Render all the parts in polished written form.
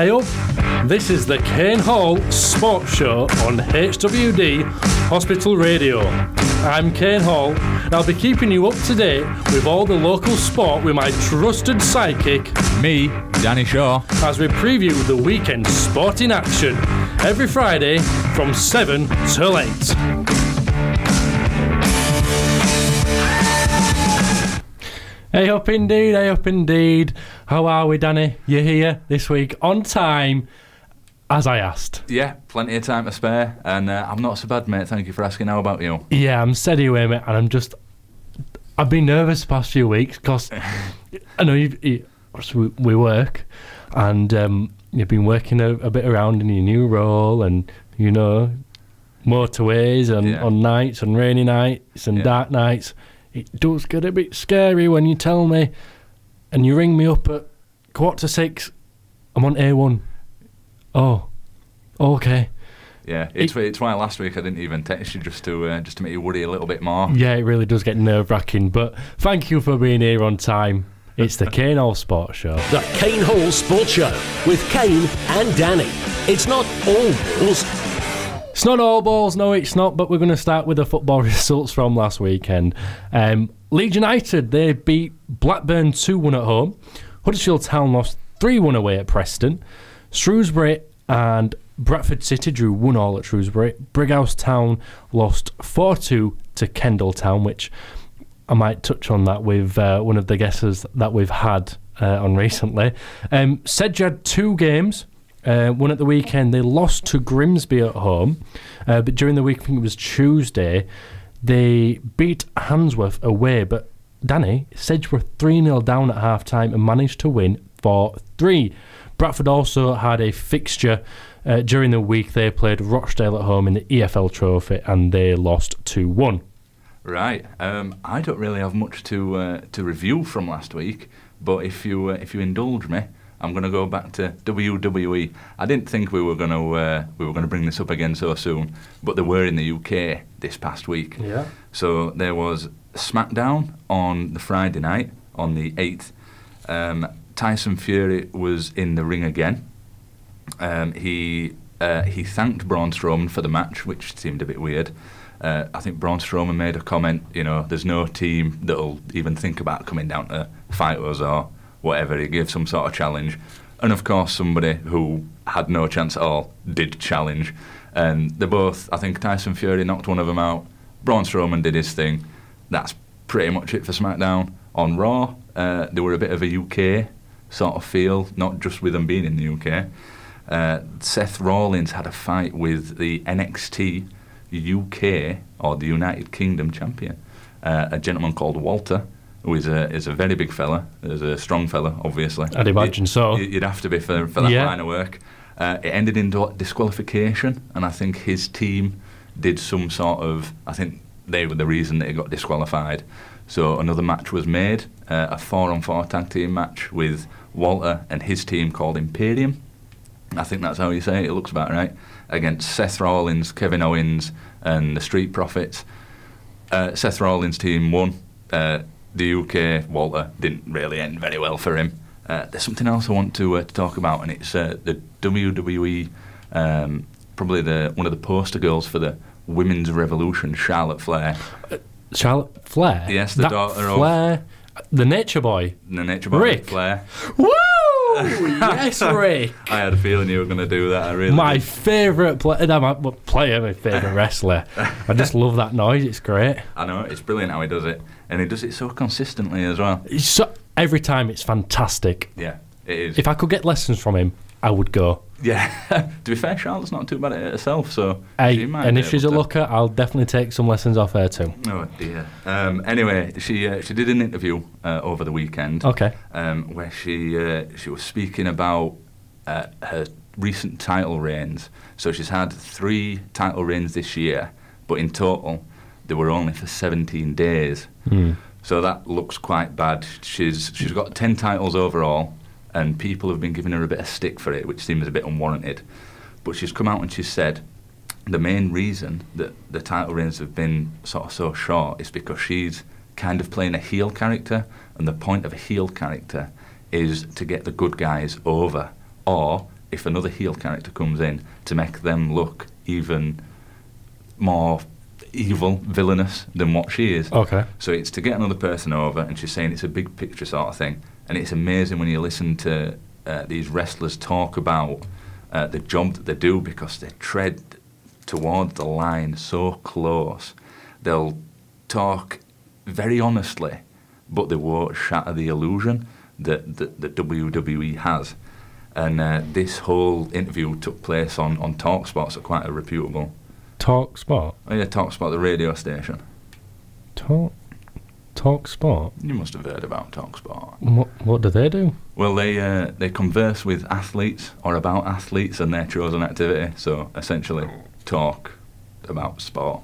Hale. This is the Kane Hall Sports Show on HWD Hospital Radio. I'm Kane Hall, and I'll be keeping you up to date with all the local sport with my trusted sidekick, me, Danny Shaw, as we preview the weekend's sport in action every Friday from 7 till 8. Hey up indeed, hey up indeed. How are we, Danny? You're here this week on time, as I asked. Yeah, plenty of time to spare, and I'm not so bad, mate. Thank you for asking. How about you? Yeah, I'm steady away, mate, and I've been nervous the past few weeks because I know we work, and you've been working a bit around in your new role, and you know, motorways and on nights and rainy nights and dark nights. It does get a bit scary when you tell me and you ring me up at 6:15, I'm on A1. Oh, okay. Yeah, it's why last week I didn't even text you just to make you worry a little bit more. Yeah, it really does get nerve-wracking, but thank you for being here on time. It's the Kane Hall Sports Show. The Kane Hall Sports Show with Kane and Danny. It's not all balls. It's not all balls, no it's not, but we're going to start with the football results from last weekend. Leeds United, they beat Blackburn 2-1 at home. Huddersfield Town lost 3-1 away at Preston. Shrewsbury and Bradford City drew 1-1 at Shrewsbury. Brighouse Town lost 4-2 to Kendal Town, which I might touch on that with one of the guesses that we've had on recently. Sedge had two games. One at the weekend, they lost to Grimsby at home, but during the week, I think it was Tuesday, they beat Hansworth away. But Danny, Sedge were 3-0 down at half time and managed to win 4-3. Bradford also had a fixture during the week. They played Rochdale at home in the EFL Trophy and they lost 2-1. Right, I don't really have much to review from last week, but if you indulge me, I'm going to go back to WWE. I didn't think we were going to bring this up again so soon, but they were in the UK this past week. Yeah. So there was SmackDown on the Friday night on the 8th. Tyson Fury was in the ring again. He thanked Braun Strowman for the match, which seemed a bit weird. I think Braun Strowman made a comment. You know, there's no team that'll even think about coming down to fight us or whatever, he gave some sort of challenge. And of course, somebody who had no chance at all did challenge. And they both, I think Tyson Fury knocked one of them out, Braun Strowman did his thing. That's pretty much it for SmackDown. On Raw, there were a bit of a UK sort of feel, not just with them being in the UK. Seth Rollins had a fight with the NXT UK, or the United Kingdom champion, a gentleman called Walter, who is a very big fella, is a strong fella, obviously. I'd imagine so. You'd have to be for that line of work. It ended in disqualification, and I think his team did some sort of... I think they were the reason that he got disqualified. So another match was made, a 4-on-4 tag team match with Walter and his team called Imperium. I think that's how you say it, it looks about right. Against Seth Rollins, Kevin Owens, and the Street Profits. Seth Rollins' team won... the UK, Walter, didn't really end very well for him. There's something else I want to talk about, and it's the WWE, probably one of the poster girls for the Women's Revolution, Charlotte Flair. Charlotte Flair? Yes, the daughter of... Flair, the Nature Boy. The Nature Boy, Rick Flair. Woo! Yes, Rick! I had a feeling you were going to do that, I really did. My favourite wrestler. I just love that noise, it's great. I know, it's brilliant how he does it. And he does it so consistently as well. Every time it's fantastic. Yeah, it is. If I could get lessons from him, I would go. Yeah. To be fair, Charlotte's not too bad at it herself, so she might. And if she's a looker, I'll definitely take some lessons off her too. Oh dear. Anyway, she did an interview over the weekend. Okay. Where she was speaking about her recent title reigns. So she's had 3 title reigns this year, but in total they were only for 17 days. Mm. So that looks quite bad. She's got 10 titles overall. And people have been giving her a bit of stick for it, which seems a bit unwarranted. But she's come out and she's said the main reason that the title reigns have been sort of so short is because she's kind of playing a heel character, and the point of a heel character is to get the good guys over, or if another heel character comes in to make them look even more evil, villainous than what she is. Okay. So it's to get another person over, and she's saying it's a big picture sort of thing. And it's amazing when you listen to these wrestlers talk about the job that they do, because they tread toward the line so close. They'll talk very honestly, but they won't shatter the illusion that the WWE has. And this whole interview took place on TalkSport, so quite a reputable... TalkSport? Oh yeah, TalkSport, the radio station. TalkSport? You must have heard about TalkSport. What do they do? Well, they converse with athletes, or about athletes and their chosen activity, so essentially talk about sport.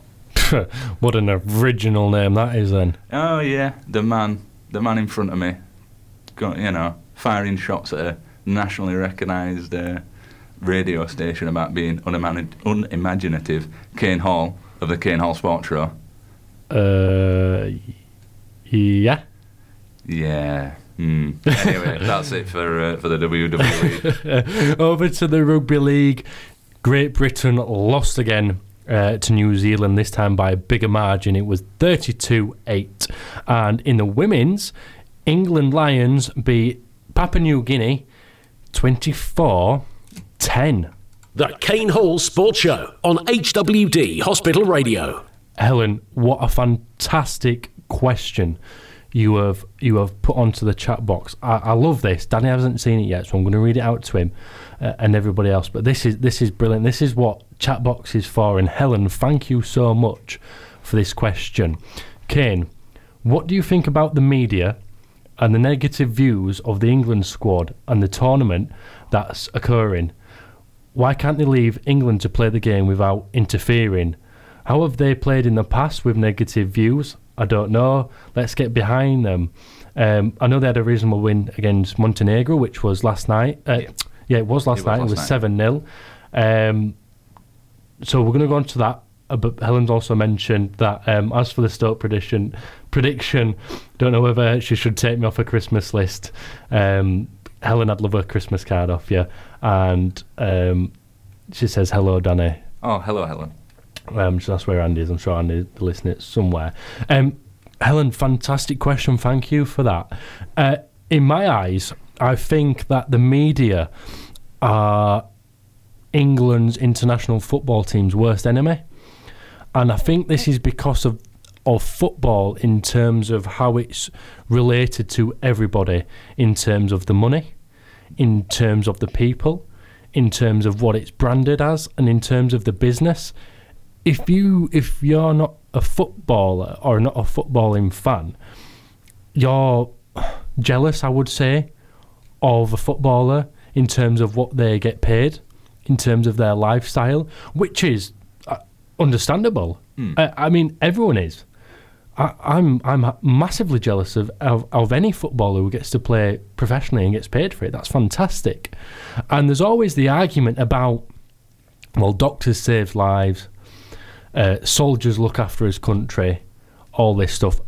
What an original name that is then. Oh yeah, the man in front of me, firing shots at a nationally recognised radio station about being unimaginative, Kane Hall of the Kane Hall Sports Show. Yeah. Yeah. Anyway, that's it for the WWE. Over to the rugby league. Great Britain lost again to New Zealand, this time by a bigger margin. It was 32-8. And in the women's, England Lions beat Papua New Guinea 24-10. The Kane Hall Sports Show on HWD Hospital Radio. Helen, what a fantastic question you have put onto the chat box. I love this. Danny hasn't seen it yet, so I'm going to read it out to him and everybody else. But this is brilliant. This is what chat box is for. And Helen, thank you so much for this question. Kane, what do you think about the media and the negative views of the England squad and the tournament that's occurring? Why can't they leave England to play the game without interfering? How have they played in the past with negative views? I don't know. Let's get behind them. I know they had a reasonable win against Montenegro, which was last night. It was 7-0. So we're going to go on to that. But Helen's also mentioned that as for the Stoke prediction, don't know whether she should take me off her Christmas list. Helen, I'd love her Christmas card off you. And she says, hello, Danny. Oh, hello, Helen. So that's where Andy is. I'm sure Andy's listening somewhere. Helen, fantastic question. Thank you for that. In my eyes, I think that the media are England's international football team's worst enemy. And I think this is because of football in terms of how it's related to everybody, in terms of the money, in terms of the people, in terms of what it's branded as, and in terms of the business. If you're not a footballer or not a footballing fan, you're jealous, I would say, of a footballer in terms of what they get paid, in terms of their lifestyle, which is understandable. I mean, everyone is. I'm massively jealous of any footballer who gets to play professionally and gets paid for it. That's fantastic. And there's always the argument about, well, doctors save lives, soldiers look after his country, all this stuff.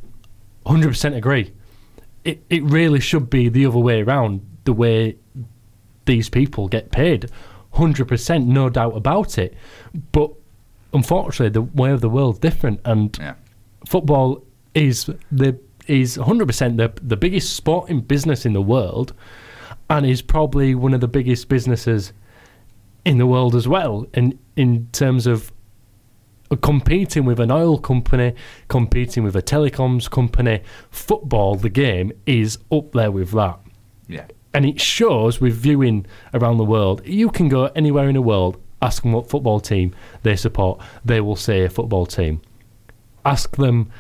100% agree. It really should be the other way around, the way these people get paid. 100%, no doubt about it. But unfortunately, the way of the world is different, and football is 100% the biggest sporting business in the world, and is probably one of the biggest businesses in the world as well, in terms of competing with an oil company, competing with a telecoms company. Football, the game, is up there with that. Yeah. And it shows with viewing around the world. You can go anywhere in the world, ask them what football team they support, they will say a football team. Ask them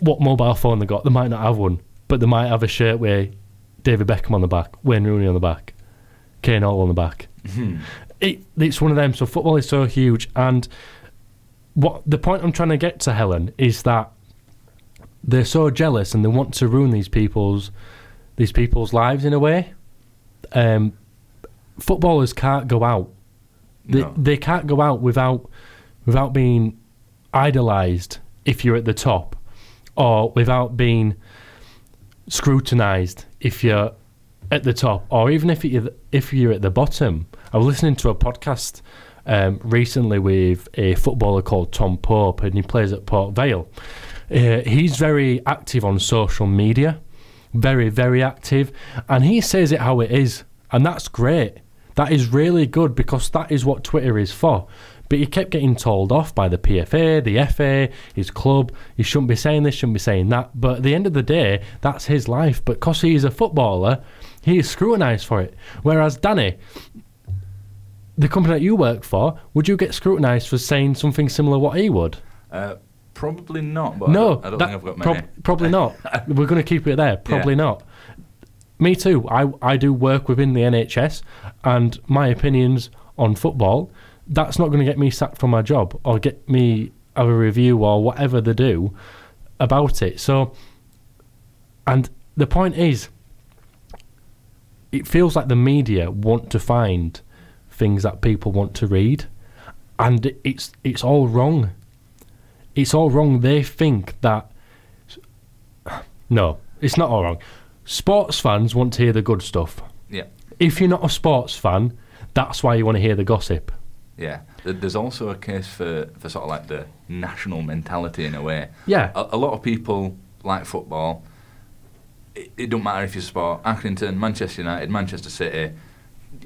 what mobile phone they got. They might not have one, but they might have a shirt with David Beckham on the back, Wayne Rooney on the back, Kane Hall on the back. Mm-hmm. It's one of them. So football is so huge. And what the point I'm trying to get to, Helen, is that they're so jealous and they want to ruin these people's lives in a way. Footballers can't go out. They can't go out without being idolised if you're at the top, or without being scrutinised if you're at the top, or even if you're at the bottom. I was listening to a podcast recently with a footballer called Tom Pope, and he plays at Port Vale. He's very active on social media, very, very active, and he says it how it is, and that's great. That is really good, because that is what Twitter is for. But he kept getting told off by the PFA, the FA, his club. He shouldn't be saying this, shouldn't be saying that. But at the end of the day, that's his life. But because he is a footballer, he is scrutinised for it. Whereas Danny, the company that you work for, would you get scrutinised for saying something similar to what he would? Probably not, but no, I don't think I've got many. Probably not. We're going to keep it there. Probably not. Me too. I do work within the NHS, and my opinions on football, that's not going to get me sacked from my job or get me a review or whatever they do about it. So, and the point is, it feels like the media want to find things that people want to read, and it's all wrong. It's all wrong. They think that... No, it's not all wrong. Sports fans want to hear the good stuff. Yeah. If you're not a sports fan, that's why you want to hear the gossip. Yeah. There's also a case for sort of like the national mentality in a way. Yeah. A lot of people like football. It don't matter if you support Accrington, Manchester United, Manchester City,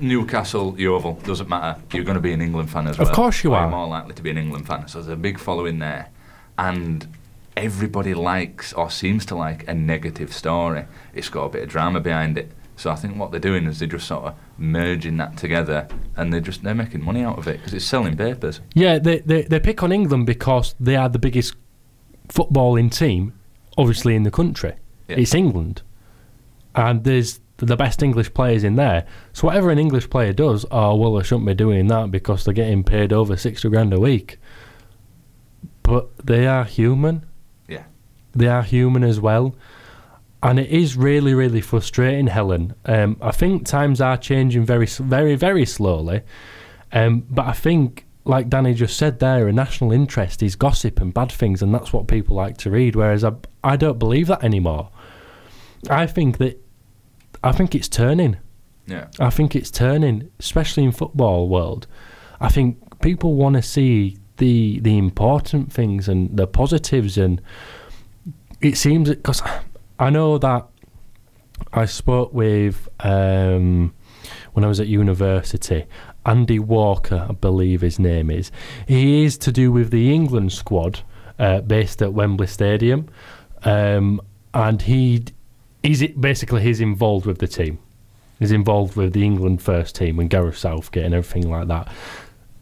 Newcastle, Yeovil, doesn't matter. You're going to be an England fan as well. Of course you are. You're more likely to be an England fan. So there's a big following there. And everybody likes or seems to like a negative story. It's got a bit of drama behind it. So I think what they're doing is they're just sort of merging that together, and they're making money out of it because it's selling papers. Yeah, they pick on England because they are the biggest footballing team, obviously, in the country. Yeah. It's England. And there's the best English players in there. So whatever an English player does, I shouldn't be doing that because they're getting paid over 60 grand a week. But they are human. They are human as well. And it is really, really frustrating, Helen. I think times are changing very, very, very slowly. But I think, like Danny just said there, a national interest is gossip and bad things, and that's what people like to read, whereas I don't believe that anymore. I think it's turning. Yeah. I think it's turning, especially in football world. I think people want to see the important things and the positives, and it seems, because I know that I spoke with, when I was at university, Andy Walker, I believe his name is. He is to do with the England squad based at Wembley Stadium, and he's involved with the team. He's involved with the England first team and Gareth Southgate and everything like that.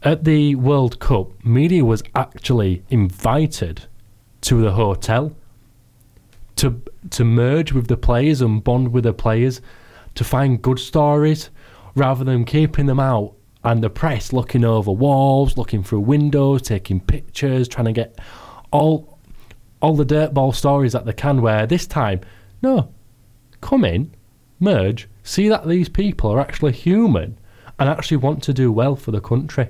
At the World Cup, media was actually invited to the hotel to merge with the players and bond with the players, to find good stories rather than keeping them out and the press looking over walls, looking through windows, taking pictures, trying to get all the dirtball stories that they can, where this time, no, come in, merge, see that these people are actually human and actually want to do well for the country.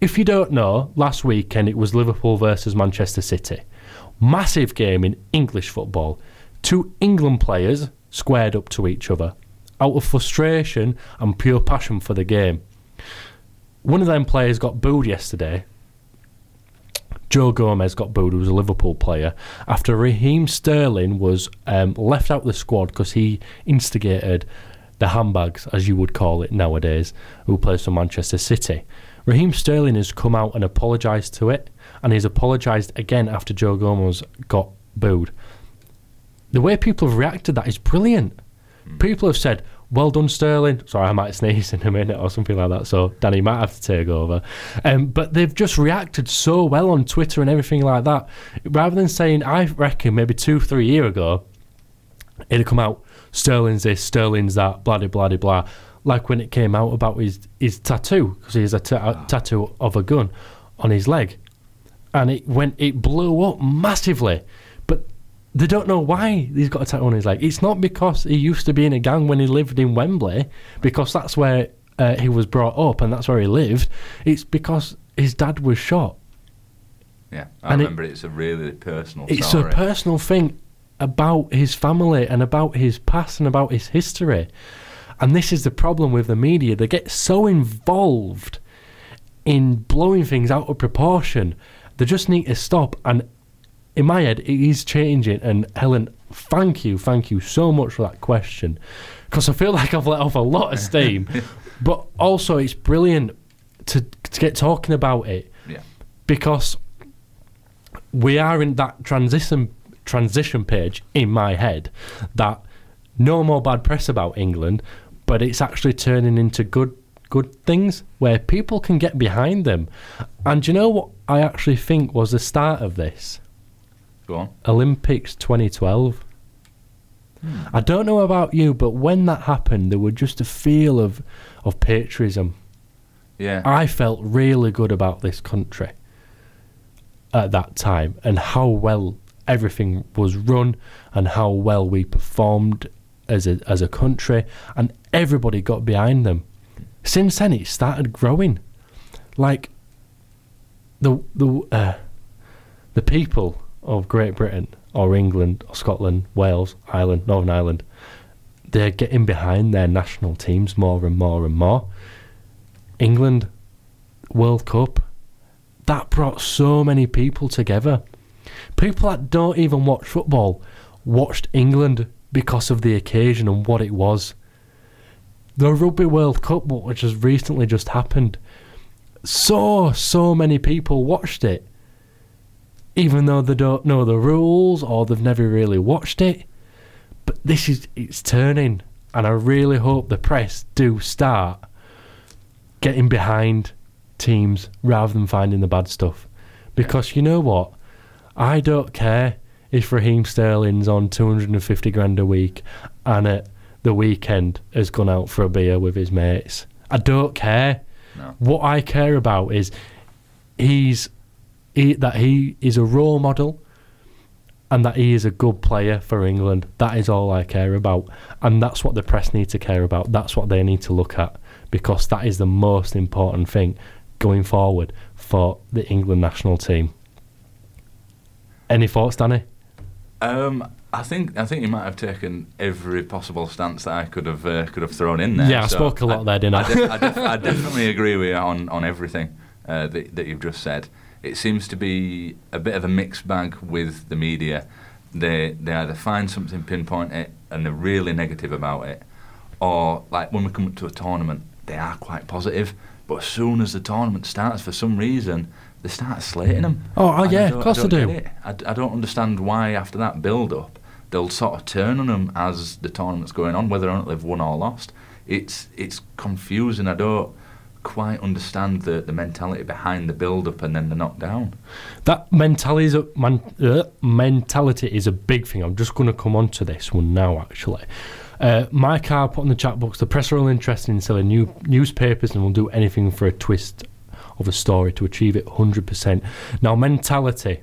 If you don't know, last weekend it was Liverpool versus Manchester City. Massive game in English football. Two England players squared up to each other out of frustration and pure passion for the game. One of them players got booed yesterday. Joe Gomez got booed, who was a Liverpool player, after Raheem Sterling was left out of the squad because he instigated the handbags, as you would call it nowadays, who plays for Manchester City. Raheem Sterling has come out and apologised to it, and he's apologised again after Joe Gomez got booed. The way people have reacted to that is brilliant. People have said, well done, Sterling. Sorry, I might sneeze in a minute or something like that, so Danny might have to take over. But they've just reacted so well on Twitter and everything like that. Rather than saying, I reckon maybe 2-3 years ago, it'd come out, Sterling's this, Sterling's that, blah-de-blah-de-blah. Like when it came out about his tattoo, because he has a tattoo of a gun on his leg. And it blew up massively. But they don't know why he's got a tattoo on his leg. It's not because he used to be in a gang when he lived in Wembley, because that's where he was brought up and that's where he lived. It's because his dad was shot. Yeah, I remember it's a really personal story. It's a personal thing about his family and about his past and about his history. And this is the problem with the media. They get so involved in blowing things out of proportion. They just need to stop. And in my head, it is changing. And Helen, thank you so much for that question, because I feel like I've let off a lot of steam. But also, it's brilliant to get talking about it, because we are in that transition page in my head that no more bad press about England, but it's actually turning into good things where people can get behind them. And do you know what I actually think was the start of this? Go on. Olympics 2012. I don't know about you, but when that happened, there was just a feel of patriotism. Yeah, I felt really good about this country at that time and how well everything was run and how well we performed as a country, and everybody got behind them. Since then, it started growing. Like the people of Great Britain or England or Scotland, Wales, Ireland, Northern Ireland, they're getting behind their national teams more and more and more. England, World Cup, that brought so many people together. People that don't even watch football watched England because of the occasion and what it was. The Rugby World Cup, which has recently just happened, so many people watched it, even though they don't know the rules or they've never really watched it. But it's turning, and I really hope the press do start getting behind teams rather than finding the bad stuff. Because you know what? I don't care if Raheem Sterling's on 250 grand a week and at the weekend has gone out for a beer with his mates. I don't care. No. What I care about is that he is a role model and that he is a good player for England. That is all I care about. And that's what the press need to care about. That's what they need to look at, because that is the most important thing going forward for the England national team. Any thoughts, Danny? I think you might have taken every possible stance that I could have thrown in there. Yeah, I spoke a lot there, didn't I? I definitely agree with you on everything that you've just said. It seems to be a bit of a mixed bag with the media. They either find something, pinpoint it, and they're really negative about it, or like when we come up to a tournament, they are quite positive. But as soon as the tournament starts, for some reason, they start slating them. Oh yeah, of course they do. I don't understand why after that build-up, they'll sort of turn on them as the tournament's going on, whether or not they've won or lost. It's confusing. I don't quite understand the mentality behind the build-up and then the knockdown. That mentality is a big thing. I'm just going to come on to this one now, actually. Mike Carr put in the chat box, the press are all interested in selling newspapers and will do anything for a twist of a story to achieve it 100%. Now, mentality.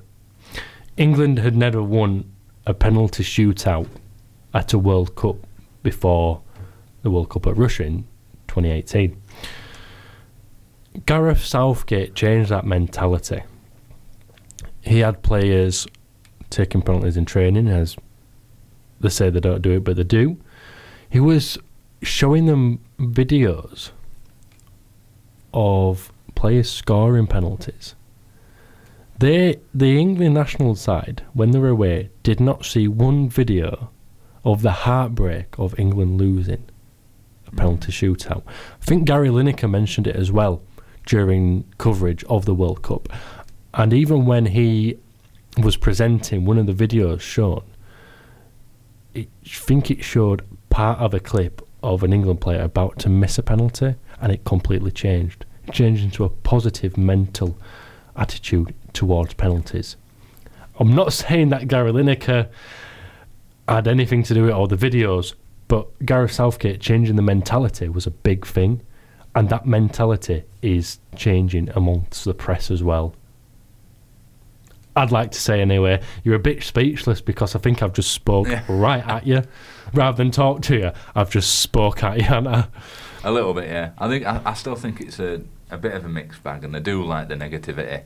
England had never won a penalty shootout at a World Cup before the World Cup at Russia in 2018. Gareth Southgate changed that mentality. He had players taking penalties in training, as they say they don't do it, but they do. He was showing them videos of players scoring penalties. The England national side, when they were away, did not see one video of the heartbreak of England losing a penalty shootout. I think Gary Lineker mentioned it as well during coverage of the World Cup. And even when he was presenting one of the videos shown, I think it showed part of a clip of an England player about to miss a penalty, and it completely changed. It changed into a positive mental attitude towards penalties. I'm not saying that Gary Lineker had anything to do with it or the videos, but Gareth Southgate changing the mentality was a big thing, and that mentality is changing amongst the press as well. I'd like to say anyway, you're a bit speechless because I think I've just spoke right at you. Rather than talk to you, I've just spoke at you, haven't I? A little bit, yeah. I still think it's a bit of a mixed bag, and I do like the negativity.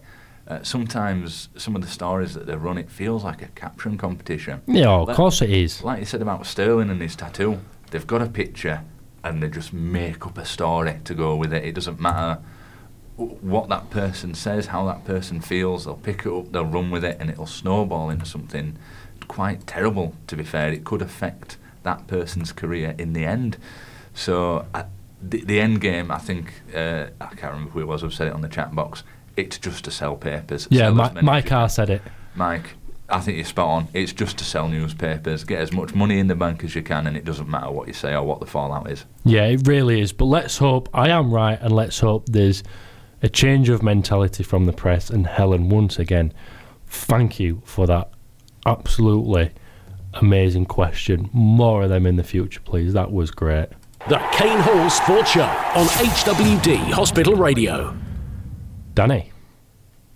Sometimes some of the stories that they run, it feels like a caption competition. Yeah, of course it is. Like you said about Sterling and his tattoo, they've got a picture and they just make up a story to go with it. It doesn't matter what that person says, how that person feels, they'll pick it up, they'll run with it, and it'll snowball into something quite terrible, to be fair. It could affect that person's career in the end. So the end game, I think, I can't remember who it was, I've said it on the chat box, it's just to sell papers. Yeah, Mike Carr said it. Mike, I think you're spot on. It's just to sell newspapers, get as much money in the bank as you can, and it doesn't matter what you say or what the fallout is. Yeah, it really is. But let's hope I am right, and let's hope there's a change of mentality from the press. And Helen, once again, thank you for that absolutely amazing question. More of them in the future, please. That was great. The Kane Hall Sports Show on HWD Hospital Radio. Danny.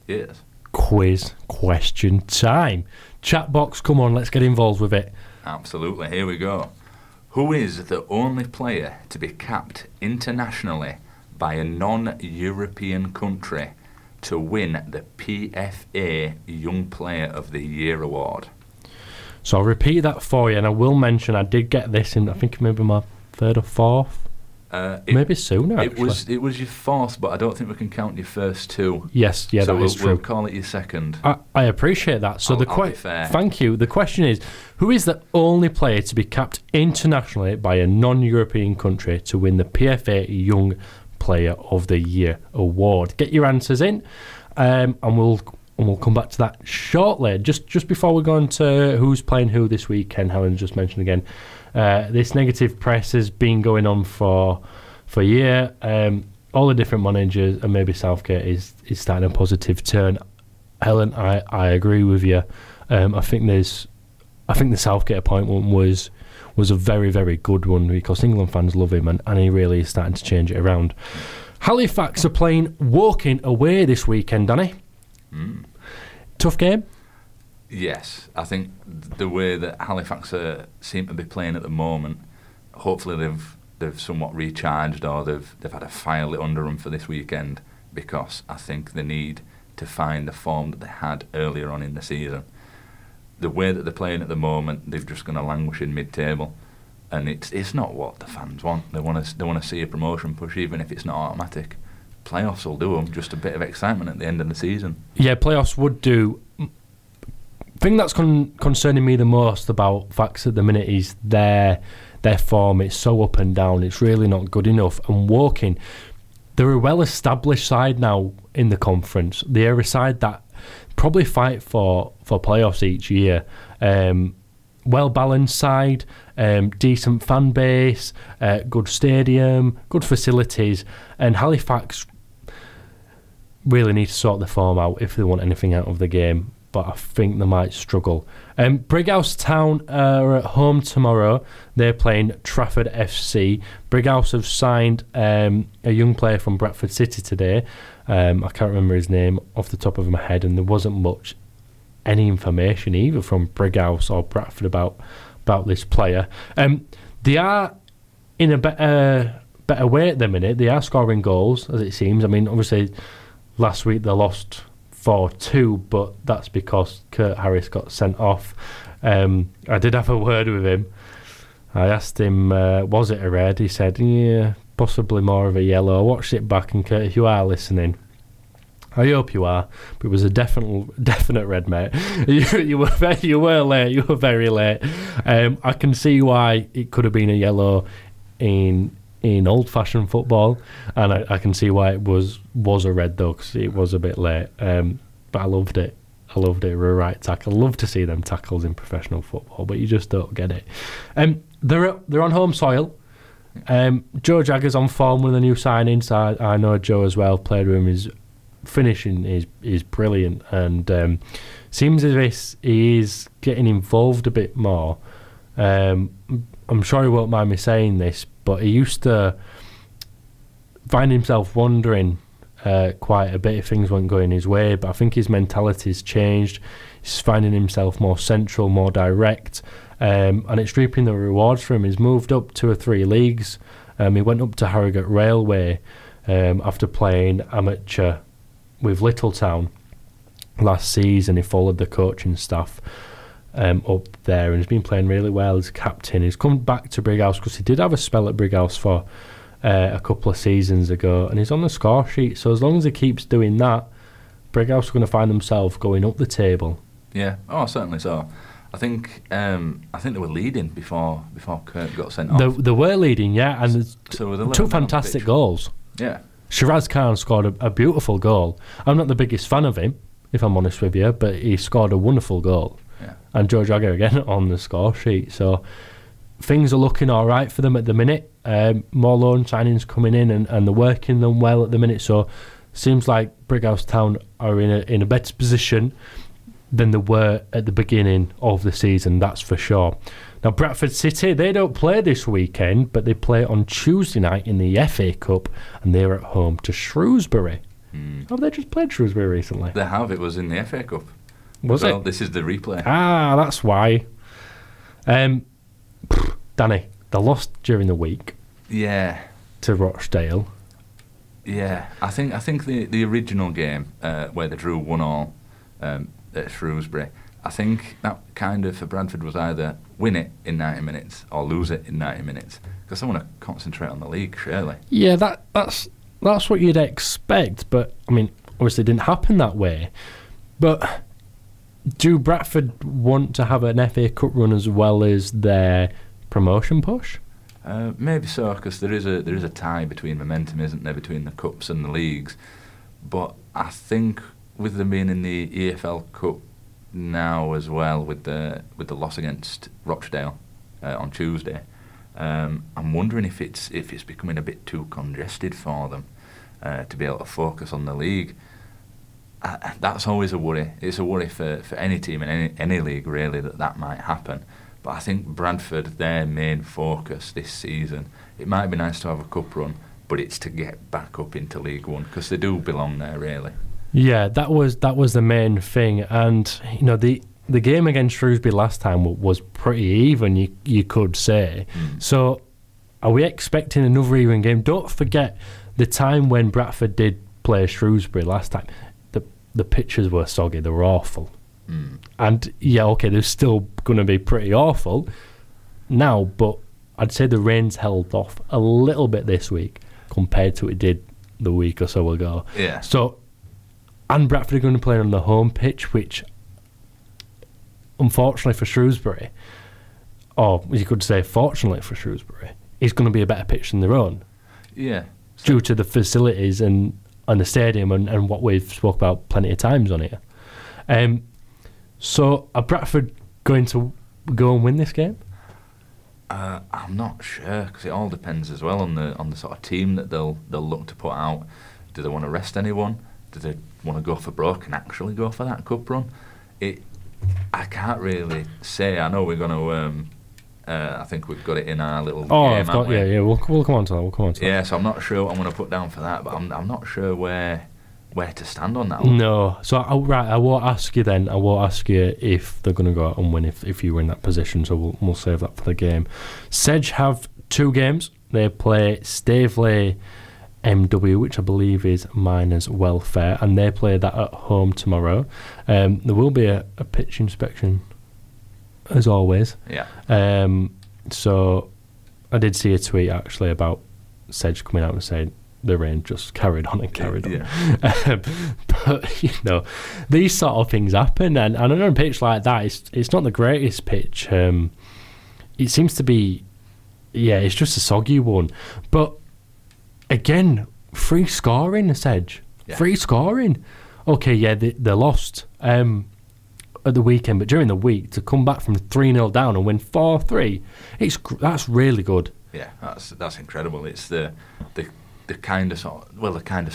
Yes. Quiz question time. Chat box, come on, let's get involved with it. Absolutely, here we go. Who is the only player to be capped internationally by a non-European country to win the PFA Young Player of the Year award? So I'll repeat that for you, and I will mention I did get this in, I think maybe my third or fourth. Maybe sooner, actually. It was your fourth, but I don't think we can count your first two. Yes, yeah, so that is true. So we'll call it your second. I appreciate that. So thank you. The question is, who is the only player to be capped internationally by a non-European country to win the PFA Young Player of the Year award? Get your answers in, and we'll come back to that shortly. Just before we go on to who's playing who this weekend, Helen just mentioned again, this negative press has been going on for a year. All the different managers, and maybe Southgate is starting a positive turn. Helen, I agree with you. I think the Southgate appointment was a very, very good one because England fans love him, and he really is starting to change it around. Halifax are playing Walking away this weekend, Danny. Mm. Tough game. Yes, I think the way that Halifax seem to be playing at the moment, hopefully they've somewhat recharged, or they've had a fire lit under them for this weekend, because I think they need to find the form that they had earlier on in the season. The way that they're playing at the moment, they're just going to languish in mid-table, and it's not what the fans want. They want to see a promotion push, even if it's not automatic. Playoffs will do them, just a bit of excitement at the end of the season. Yeah, playoffs would do. Thing that's concerning me the most about Vax at the minute is their form. It's so up and down. It's really not good enough. And Walking, they're a well-established side now in the conference. They are a side that probably fight for playoffs each year. Well-balanced side, decent fan base, good stadium, good facilities. And Halifax really need to sort the form out if they want anything out of the game. But I think they might struggle. Brighouse Town are at home tomorrow. They're playing Trafford FC. Brighouse have signed a young player from Bradford City today. I can't remember his name off the top of my head, and there wasn't much any information either from Brighouse or Bradford about this player. They are in a better way at the minute. They are scoring goals, as it seems. I mean, obviously, last week they lost 4-2, but that's because Kurt Harris got sent off. I did have a word with him. I asked him, was it a red? He said, yeah, possibly more of a yellow. I watched it back, and Kurt, if you are listening, I hope you are, but it was a definite red, mate. you were late. You were very late. I can see why it could have been a yellow in old-fashioned football, and I can see why it was a red, though, because it was a bit late. But I loved it. It was a right tackle. I love to see them tackles in professional football, but you just don't get it. They're on home soil. Joe Jagger's on form with the new signings. I know Joe as well. Played with him. His finishing is brilliant, and seems as if he is getting involved a bit more. I'm sure he won't mind me saying this, but he used to find himself wondering quite a bit if things weren't going his way. But I think his mentality's changed. He's finding himself more central, more direct, and it's reaping the rewards for him. He's moved up 2 or 3 leagues. He went up to Harrogate Railway after playing amateur with Littletown last season. He followed the coaching staff. up there, and he's been playing really well as captain. He's come back to Brighouse because he did have a spell at Brighouse for a couple of seasons ago, and he's on the score sheet. So as long as he keeps doing that, Brighouse are going to find themselves going up the table. Yeah, oh, certainly so. I think they were leading before Kirk got sent off. They were leading, yeah, and so two fantastic goals. Yeah, Shiraz Khan scored a beautiful goal. I'm not the biggest fan of him, if I'm honest with you, but he scored a wonderful goal. Yeah. And George Agger again on the score sheet. So things are looking all right for them at the minute. More loan signings coming in, and they're working them well at the minute. So seems like Brighouse Town are in a better position than they were at the beginning of the season, that's for sure. Now, Bradford City, they don't play this weekend, but they play on Tuesday night in the FA Cup, and they're at home to Shrewsbury. Mm. Have they just played Shrewsbury recently? They have. It was in the FA Cup. Was it? This is the replay. Ah, that's why. Danny, they lost during the week. Yeah. To Rochdale. Yeah. I think the original game where they drew 1-1 at Shrewsbury, I think that kind of for Bradford was either win it in 90 minutes or lose it in 90 minutes, because I want to concentrate on the league, surely. Yeah, that's what you'd expect, but I mean, obviously it didn't happen that way. But do Bradford want to have an FA Cup run as well as their promotion push? Maybe so, because there is a tie between momentum, isn't there, between the cups and the leagues. But I think with them being in the EFL Cup now as well, with the loss against Rochdale on Tuesday, I'm wondering if it's becoming a bit too congested for them to be able to focus on the league. That's always a worry. It's a worry for any team in any league, really, that might happen. But I think Bradford, their main focus this season, it might be nice to have a cup run, but it's to get back up into League One, because they do belong there, really. Yeah, that was the main thing, and you know, the game against Shrewsbury last time was pretty even, you could say. Mm. So, are we expecting another even game? Don't forget the time when Bradford did play Shrewsbury last time. The pitches were soggy; they were awful. Mm. And yeah, okay, they're still going to be pretty awful now, but I'd say the rain's held off a little bit this week compared to what it did the week or so ago. Yeah. So. And Bradford are going to play on the home pitch, which, unfortunately for Shrewsbury, or you could say fortunately for Shrewsbury, is going to be a better pitch than their own. Yeah. So due to the facilities and the stadium and what we've spoke about plenty of times on here. So are Bradford going to go and win this game? I'm not sure, because it all depends as well on the sort of team that they'll look to put out. Do they want to rest anyone? Do they want to go for broke and actually go for that cup run? I can't really say. I know we're going to. I think we've got it in our little. Oh, game, haven't we? Yeah. We'll come on to that. Yeah, so I'm not sure what I'm going to put down for that, but I'm not sure where to stand on that one. No. So I won't ask you then. I won't ask you if they're going to go out and win if you were in that position. So we'll save that for the game. Sedge have two games. They play Staveley MW, which I believe is Miners Welfare, and they play that at home tomorrow. There will be a pitch inspection, as always. Yeah. So I did see a tweet actually about Sedge coming out and saying the rain just carried on. Yeah. But you know, these sort of things happen, and on a pitch like that, it's not the greatest pitch. It seems to be, yeah, it's just a soggy one, but. Again, free scoring, Sedge. Yeah. Free scoring. Okay, yeah, they lost at the weekend, but during the week to come back from 3-0 down and win 4-3, that's really good. Yeah, that's incredible. It's the kind of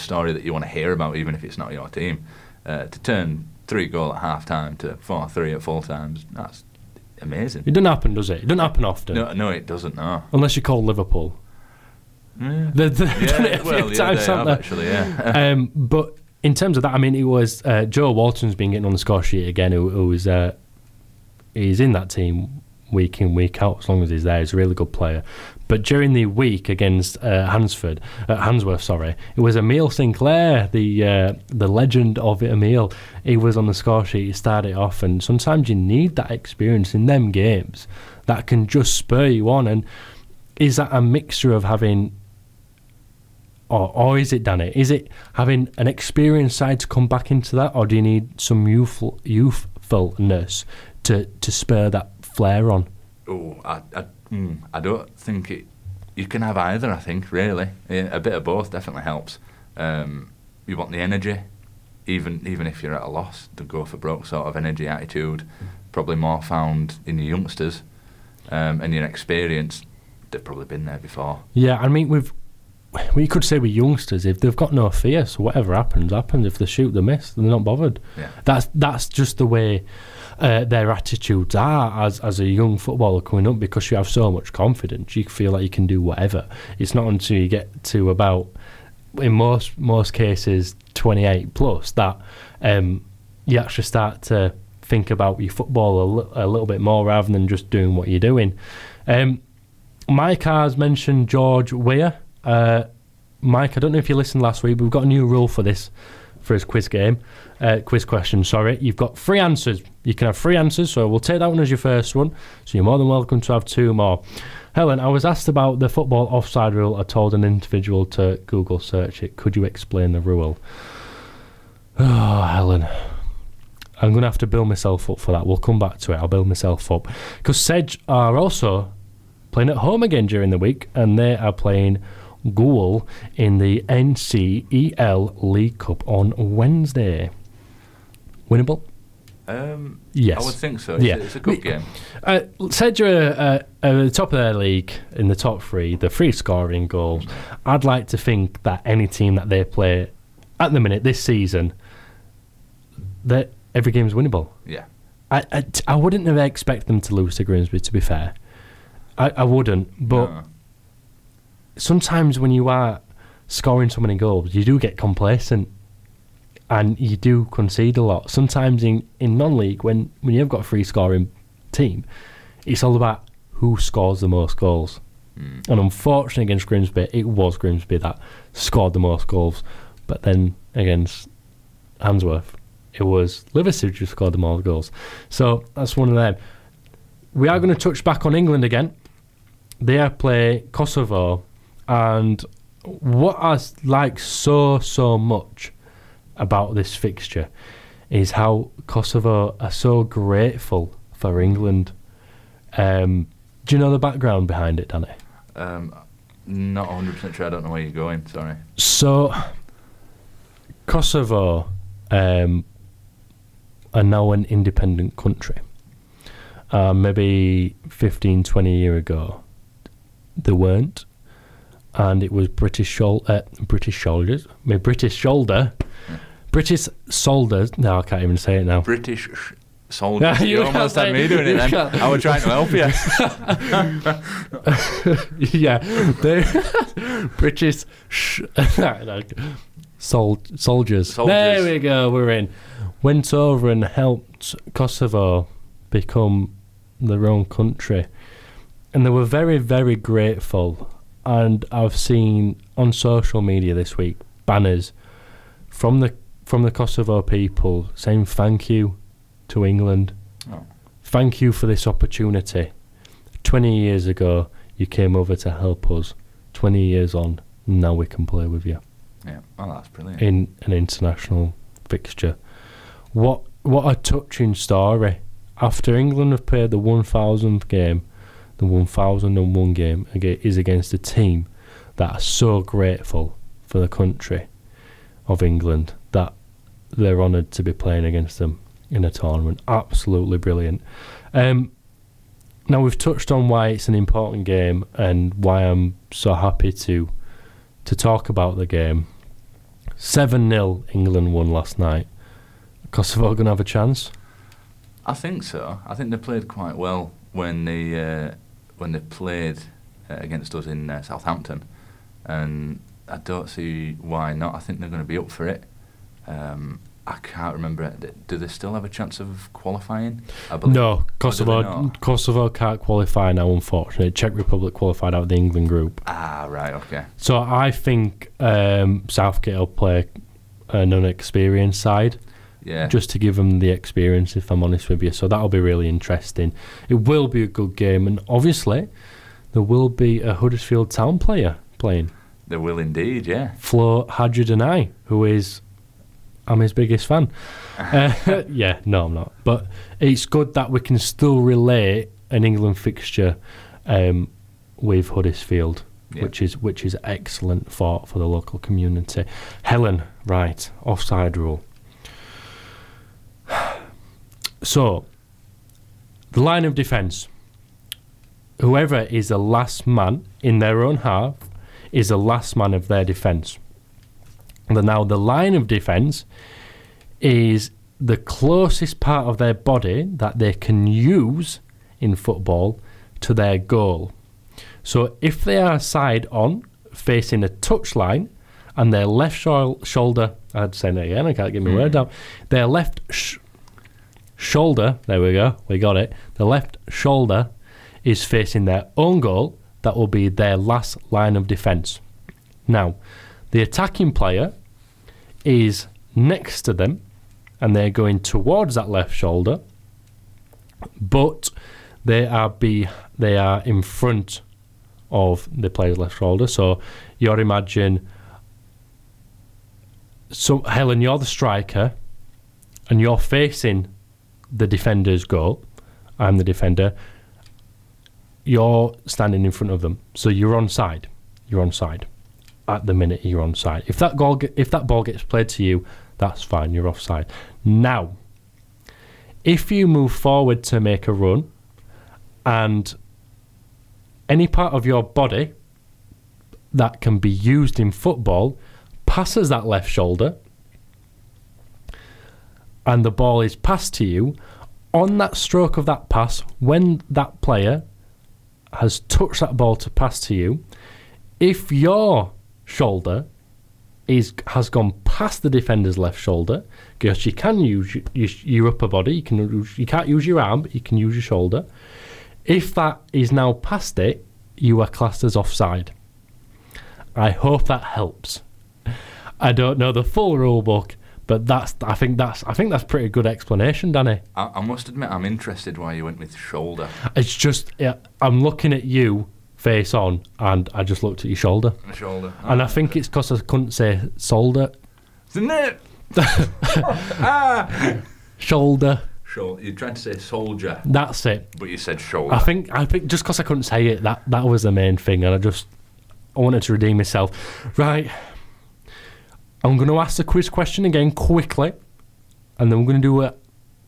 story that you want to hear about, even if it's not your team. To turn 3-goal at half time to 4-3 at full times, that's amazing. It doesn't happen, does it? It doesn't happen often. No, it doesn't. No, unless you call Liverpool. Yeah. They have, actually. But in terms of that, I mean, it was Joe Walton's been getting on the score sheet again, who is he's in that team week in, week out, as long as he's there. He's a really good player. But during the week against Hansworth, it was Emile Sinclair, the legend of Emile. He was on the score sheet, he started it off, and sometimes you need that experience in them games that can just spur you on. And is that a mixture of having, or is it, Danny, is it having an experienced side to come back into that, or do you need some youthfulness to spur that flair on? I don't think you can have either, I think, really. A bit of both definitely helps. You want the energy, even if you're at a loss, the go for broke sort of energy attitude, probably more found in your youngsters, and your experience, they've probably been there before. Yeah, I mean, we could say with youngsters, if they've got no fear, so whatever happens. If they shoot, they miss, they're not bothered. Yeah. That's just the way their attitudes are as a young footballer coming up, because you have so much confidence, you feel like you can do whatever. It's not until you get to about, in most cases, 28 plus, that you actually start to think about your football a little bit more rather than just doing what you're doing. Mike has mentioned George Weir. Mike, I don't know if you listened last week, but we've got a new rule for this, for his quiz question, sorry. You've got three answers. You can have three answers, so we'll take that one as your first one, so you're more than welcome to have two more. Helen, I was asked about the football offside rule. I told an individual to Google search it. Could you explain the rule? Oh, Helen, I'm going to have to build myself up for that. We'll come back to it. I'll build myself up, because Sedge are also playing at home again during the week, and they are playing Goal in the NCEL League Cup on Wednesday. Winnable? Yes. I would think so. Yeah. It's a good game. Sedge are at the top of their league, in the top three, the free scoring goals. I'd like to think that any team that they play at the minute this season, that every game is winnable. Yeah. I wouldn't have expected them to lose to Grimsby, to be fair. I wouldn't, but... No. Sometimes when you are scoring so many goals, you do get complacent and you do concede a lot. Sometimes in non-league, when you've got a free scoring team, it's all about who scores the most goals. Mm. And unfortunately against Grimsby, it was Grimsby that scored the most goals. But then against Hansworth, it was Liverpool who scored the most goals. So that's one of them. We are going to touch back on England again. They play Kosovo. And what I like so much about this fixture is how Kosovo are so grateful for England. Do you know the background behind it, Danny? Not 100% sure. I don't know where you're going, sorry. So, Kosovo are now an independent country. Maybe 15, 20 years ago, they weren't. And it was British soldiers. You almost had me doing it then. I was trying to help you. Yeah. British soldiers. There we go, we're in. Went over and helped Kosovo become their own country. And they were very, very grateful. And I've seen on social media this week banners from the Kosovo people saying thank you to England. Oh. Thank you for this opportunity. 20 years ago, you came over to help us. 20 years on, now we can play with you. Yeah, well, that's brilliant. In an international fixture. What a touching story. After England have played the 1,000th game, the 1,001 game is against a team that are so grateful for the country of England that they're honoured to be playing against them in a tournament. Absolutely brilliant. Now, we've touched on why it's an important game and why I'm so happy to talk about the game. 7-0 England won last night. Kosovo going to have a chance? I think so. I think they played quite well when they played against us in Southampton, and I don't see why not. I think they're going to be up for it. I can't remember it. Do they still have a chance of qualifying? I believe. No, Kosovo can't qualify now, unfortunately. Czech Republic qualified out of the England group. Ah, right, okay. So I think Southgate will play a non-experienced side. Yeah. Just to give them the experience, if I'm honest with you. So that'll be really interesting. It will be a good game, and obviously there will be a Huddersfield Town player playing. There will indeed, yeah. Flo Hajdani, who is... I'm his biggest fan. Yeah, no, I'm not. But it's good that we can still relate an England fixture with Huddersfield, yeah. which is excellent for the local community. Helen, right, offside rule. So, the line of defence. Whoever is the last man in their own half is the last man of their defence. Now, the line of defence is the closest part of their body that they can use in football to their goal. So if they are side on, facing a touchline, and their left shoulder... I'd say that again, I can't get my word out. Their left shoulder... There we go, we got it. The left shoulder is facing their own goal. That will be their last line of defence. Now, the attacking player is next to them and they're going towards that left shoulder, but they are in front of the player's left shoulder. So you're imagine, so Helen, you're the striker and you're facing the defender's goal. I'm the defender. You're standing in front of them. So you're onside. At the minute you're onside. If that ball gets played to you, that's fine, you're offside. Now, if you move forward to make a run and any part of your body that can be used in football passes that left shoulder and the ball is passed to you, on that stroke of that pass, when that player has touched that ball to pass to you, if you're shoulder has gone past the defender's left shoulder, because you can use your upper body, you can't use your arm, but you can use your shoulder. If that is now past it, you are classed as offside. I hope that helps. I don't know the full rule book, but I think that's pretty good explanation, Danny. I must admit, I'm interested why you went with shoulder. It's just, I'm looking at you face on, and I just looked at your shoulder. My shoulder. Oh. And I think it's because I couldn't say solder. Isn't it? Shoulder. You tried to say soldier. That's it. But you said shoulder. I think just because I couldn't say it, that was the main thing, and I wanted to redeem myself. Right. I'm going to ask the quiz question again quickly, and then we're going to do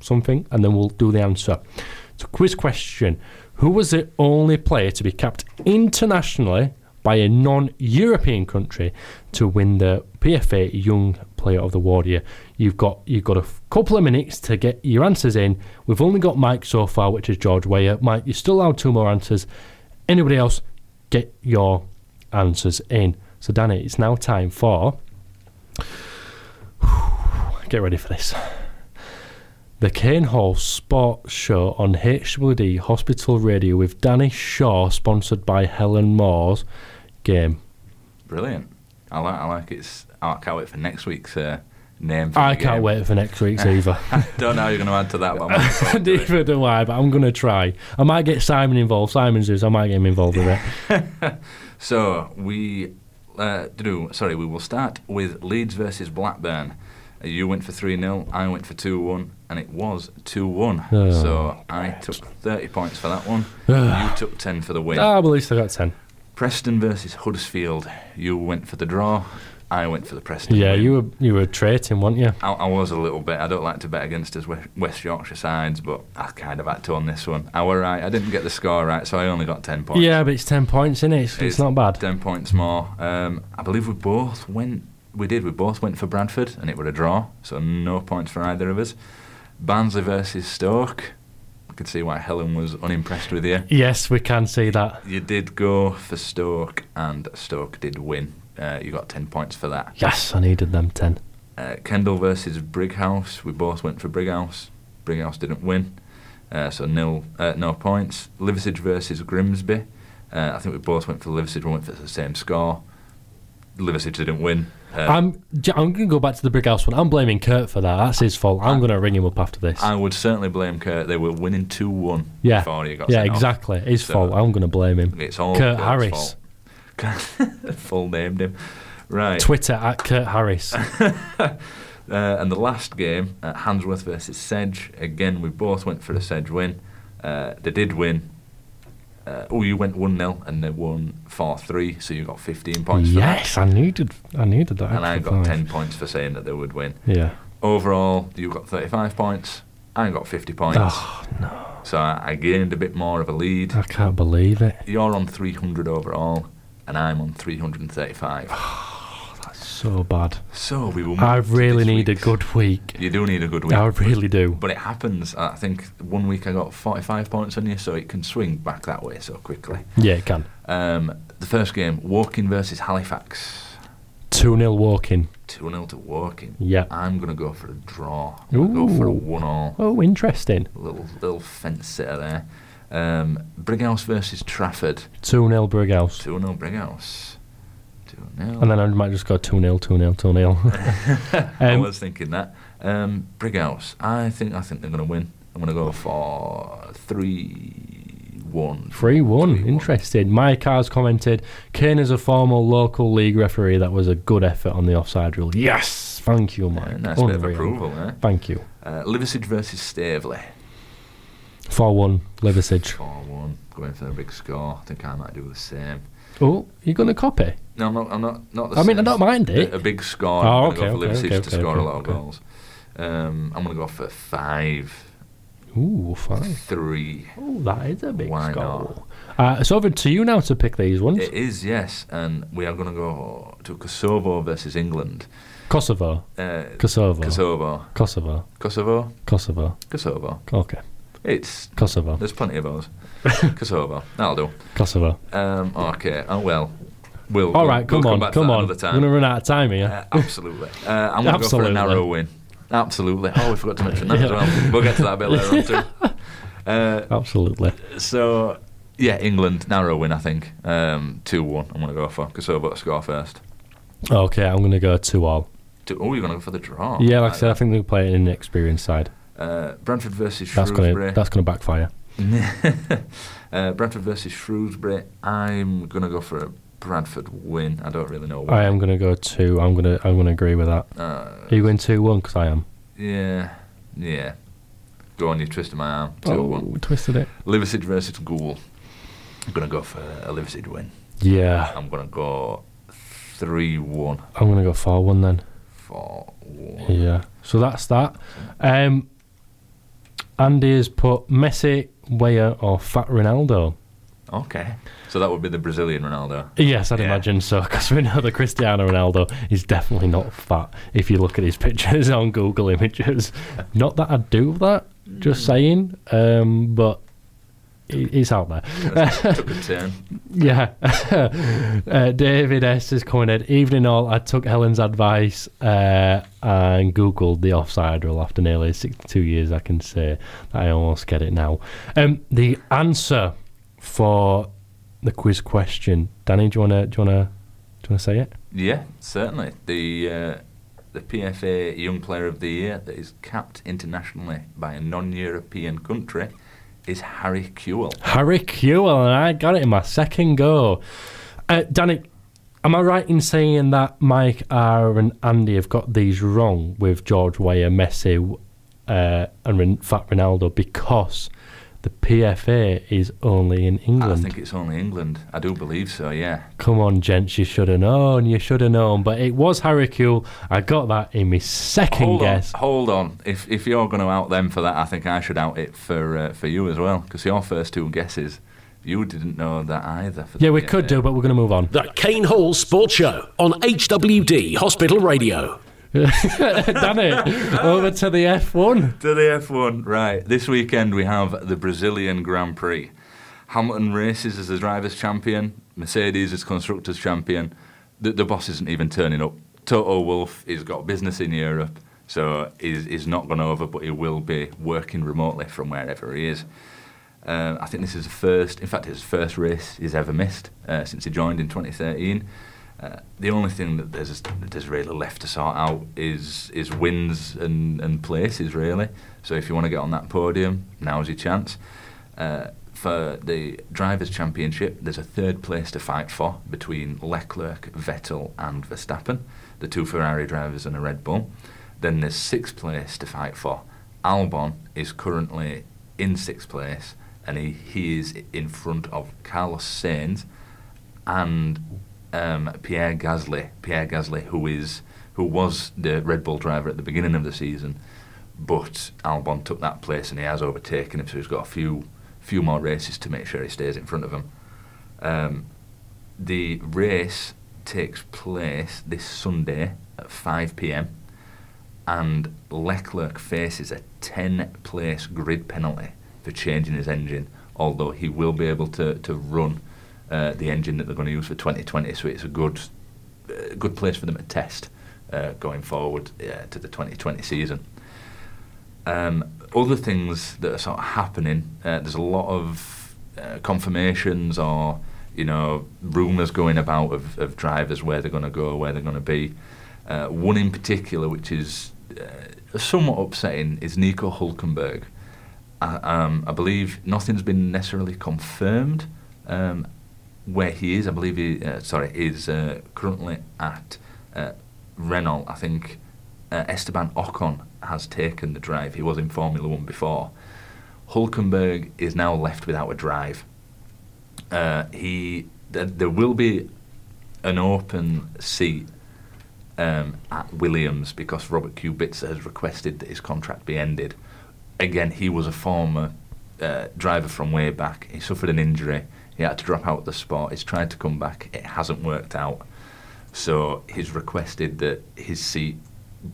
something, and then we'll do the answer. So, quiz question. Who was the only player to be capped internationally by a non-European country to win the PFA Young Player of the Award year? You've got a couple of minutes to get your answers in. We've only got Mike so far, which is George Weyer. Mike, you're still allowed two more answers. Anybody else, get your answers in. So, Danny, it's now time for... Get ready for this. The Kane Hall Sports Show on HWD Hospital Radio with Danny Shaw, sponsored by Helen Moore's game. Brilliant. I like it. I can't wait for next week's name. Can't wait for next week's either. I don't know how you're going to add to that one. Neither do I, but I'm going to try. I might get Simon involved. I might get him involved with it. So we will start with Leeds versus Blackburn. You went for 3-0, I went for 2-1, and it was 2-1. Oh, so I took 30 points for that one. You took 10 for the win. Ah, well, at least I got 10. Preston versus Huddersfield. You went for the draw, I went for the Preston. Yeah, win. you were traiting, weren't you? I was a little bit. I don't like to bet against us West Yorkshire sides, but I kind of had to on this one. I were right. I didn't get the score right, so I only got 10 points. Yeah, but it's 10 points, isn't it? It's not bad. 10 points more. I believe we both went... We both went for Bradford, and it were a draw, so no points for either of us. Barnsley versus Stoke. I could see why Helen was unimpressed with you. Yes, we can see that. You did go for Stoke, and Stoke did win. You got 10 points for that. Yes, I needed them 10. Kendall versus Brighouse. We both went for Brighouse. Brighouse didn't win, so no points. Liversidge versus Grimsby. I think we both went for Liversidge. We went for the same score. Liversidge didn't win. I'm going to go back to the Brighouse one. I'm blaming Kurt for that. That's his fault. I'm going to ring him up after this. I would certainly blame Kurt. They were winning 2-1 before he got sent off. Yeah, exactly. His fault. I'm going to blame him. It's all Kurt Harris. Fault. Full named him. Right. Twitter @KurtHarris. And the last game, Hansworth versus Sedge. Again, we both went for a Sedge win. They did win. You went 1-0 and they won 4-3, so you got 15 points for that. Yes, I needed that. And I got 10 points for saying that they would win. Yeah. Overall, you got 35 points. I got 50 points. Oh, no. So I gained a bit more of a lead. I can't believe it. You're on 300 overall, and I'm on 335. Oh, that's so bad. So we will. I really need a good week. You do need a good week. I really do. But it happens. I think one week I got 45 points on you, so it can swing back that way so quickly. Yeah, it can. The first game, Walking versus Halifax. 2-0 Walking. 2-0 to Walking. Yeah. I'm going to go for a draw. I'm going to go for a 1-1. Oh, interesting. Little fence sitter there. Brighouse versus Trafford. 2-0 Brighouse. 2-0 Brighouse. 2-0. And then I might just go 2-0, 2-0, 2-0. I was thinking that. Brighouse. I think they're going to win. I'm going to go for 3-1. 3-1. Interesting. Mike has commented, Kane is a former local league referee. That was a good effort on the offside rule. Yes. Thank you, Mike. Nice bit of approval there. Thank you. Liversidge versus Staveley. 4-1 Liversidge. 4-1, going for a big score. I think I might do the same. Oh, you're going to copy? No, I'm not the same. I mean, I don't mind it. A big score. Oh, I'm going to go for Liversidge to score a lot of goals. I'm going to go for 5. Ooh, 5. 3. Oh, that is a big score. It's over to you now to pick these ones. It is, yes. And we are going to go to Kosovo versus England. Kosovo. Kosovo. Okay. It's Kosovo. There's plenty of those. Kosovo. That'll do. Kosovo. Okay. Oh, well. All right, come on. We're going to run out of time here. Absolutely. I'm going to go for a narrow win. Absolutely. Oh, we forgot to mention that as well. We'll get to that a bit later on, too. Absolutely. So, yeah, England, narrow win, I think. 2-1, I'm going to go for. Kosovo to score first. Okay, I'm going to go 2-2. You're going to go for the draw. Yeah, like I said, I think they'll play it in the experienced side. Bradford versus Shrewsbury. That's going to backfire. Bradford versus Shrewsbury. I'm going to go for a Bradford win. I don't really know why. I am going to go 2. I'm going to agree with that. Are you going 2-1? Because I am. Yeah. Go on, you twisted my arm. 2-1. Twisted it. Liversidge versus Gould. I'm going to go for a Liversidge win. Yeah. I'm going to go 3-1. I'm going to go 4-1 then. 4-1. Yeah. So that's that. Andy has put Messi, Weah or Fat Ronaldo. Okay. So that would be the Brazilian Ronaldo. Yes, I'd imagine so, because we know that Cristiano Ronaldo is definitely not fat if you look at his pictures on Google Images. Not that I'd do that, just saying, but he's out there. Took a turn. Yeah. David S. is coming in. Evening all, I took Helen's advice and Googled the offside rule after nearly 62 years. I can say that I almost get it now. The answer for the quiz question, Danny, do you wanna say it? Yeah, certainly. The PFA Young Player of the Year that is capped internationally by a non-European country is Harry Kewell. Harry Kewell, and I got it in my second go. Danny, am I right in saying that Mike R and Andy have got these wrong with George Weah, Messi and Fat Ronaldo because the PFA is only in England? I think it's only England. I do believe so, yeah. Come on, gents, you should have known. But it was Harry Kewell. I got that in my second guess. Hold on. If you're going to out them for that, I think I should out it for you as well, because your first two guesses, you didn't know that either. For we could do, but we're going to move on. The Kane Hall Sports Show on HWD Hospital Radio. Danny, over to the F1. Right. This weekend we have the Brazilian Grand Prix. Hamilton races as the driver's champion, Mercedes as constructor's champion. The boss isn't even turning up Toto Wolff has got business in Europe, so he's not gone over, but he will be working remotely from wherever he is. I think this is his first race he's ever missed since he joined in 2013. The only thing that there's really left to sort out is wins and places, really. So if you want to get on that podium, now's your chance. For the Drivers' Championship, there's a third place to fight for between Leclerc, Vettel and Verstappen, the two Ferrari drivers and a Red Bull. Then there's sixth place to fight for. Albon is currently in sixth place, and he is in front of Carlos Sainz and Pierre Gasly. Pierre Gasly, who was the Red Bull driver at the beginning of the season, but Albon took that place and he has overtaken him, so he's got a few more races to make sure he stays in front of him. The race takes place this Sunday at 5 p.m, and Leclerc faces a 10-place grid penalty for changing his engine, although he will be able to run the engine that they're going to use for 2020, so it's a good place for them to test going forward to the 2020 season. Other things that are sort of happening, there's a lot of confirmations or rumours going about of drivers, where they're going to go, where they're going to be. One in particular, which is somewhat upsetting, is Nico Hülkenberg. I believe nothing's been necessarily confirmed where he is. I believe he is currently at Renault. I think Esteban Ocon has taken the drive. He was in Formula 1 before. Hülkenberg is now left without a drive. There will be an open seat at Williams because Robert Kubica has requested that his contract be ended. Again, he was a former driver from way back. He suffered an injury. He had to drop out of the sport. He's tried to come back. It hasn't worked out. So he's requested that his seat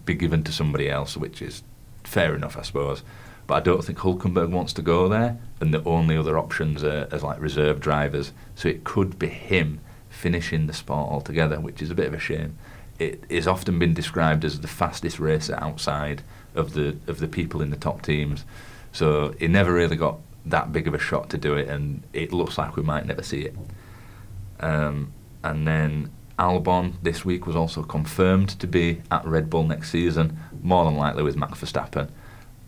be given to somebody else, which is fair enough, I suppose. But I don't think Hülkenberg wants to go there, and the only other options are as like reserve drivers. So it could be him finishing the sport altogether, which is a bit of a shame. It is often been described as the fastest racer outside of the people in the top teams. So he never really got that big of a shot to do it, and it looks like we might never see it. And then Albon this week was also confirmed to be at Red Bull next season, more than likely with Max Verstappen.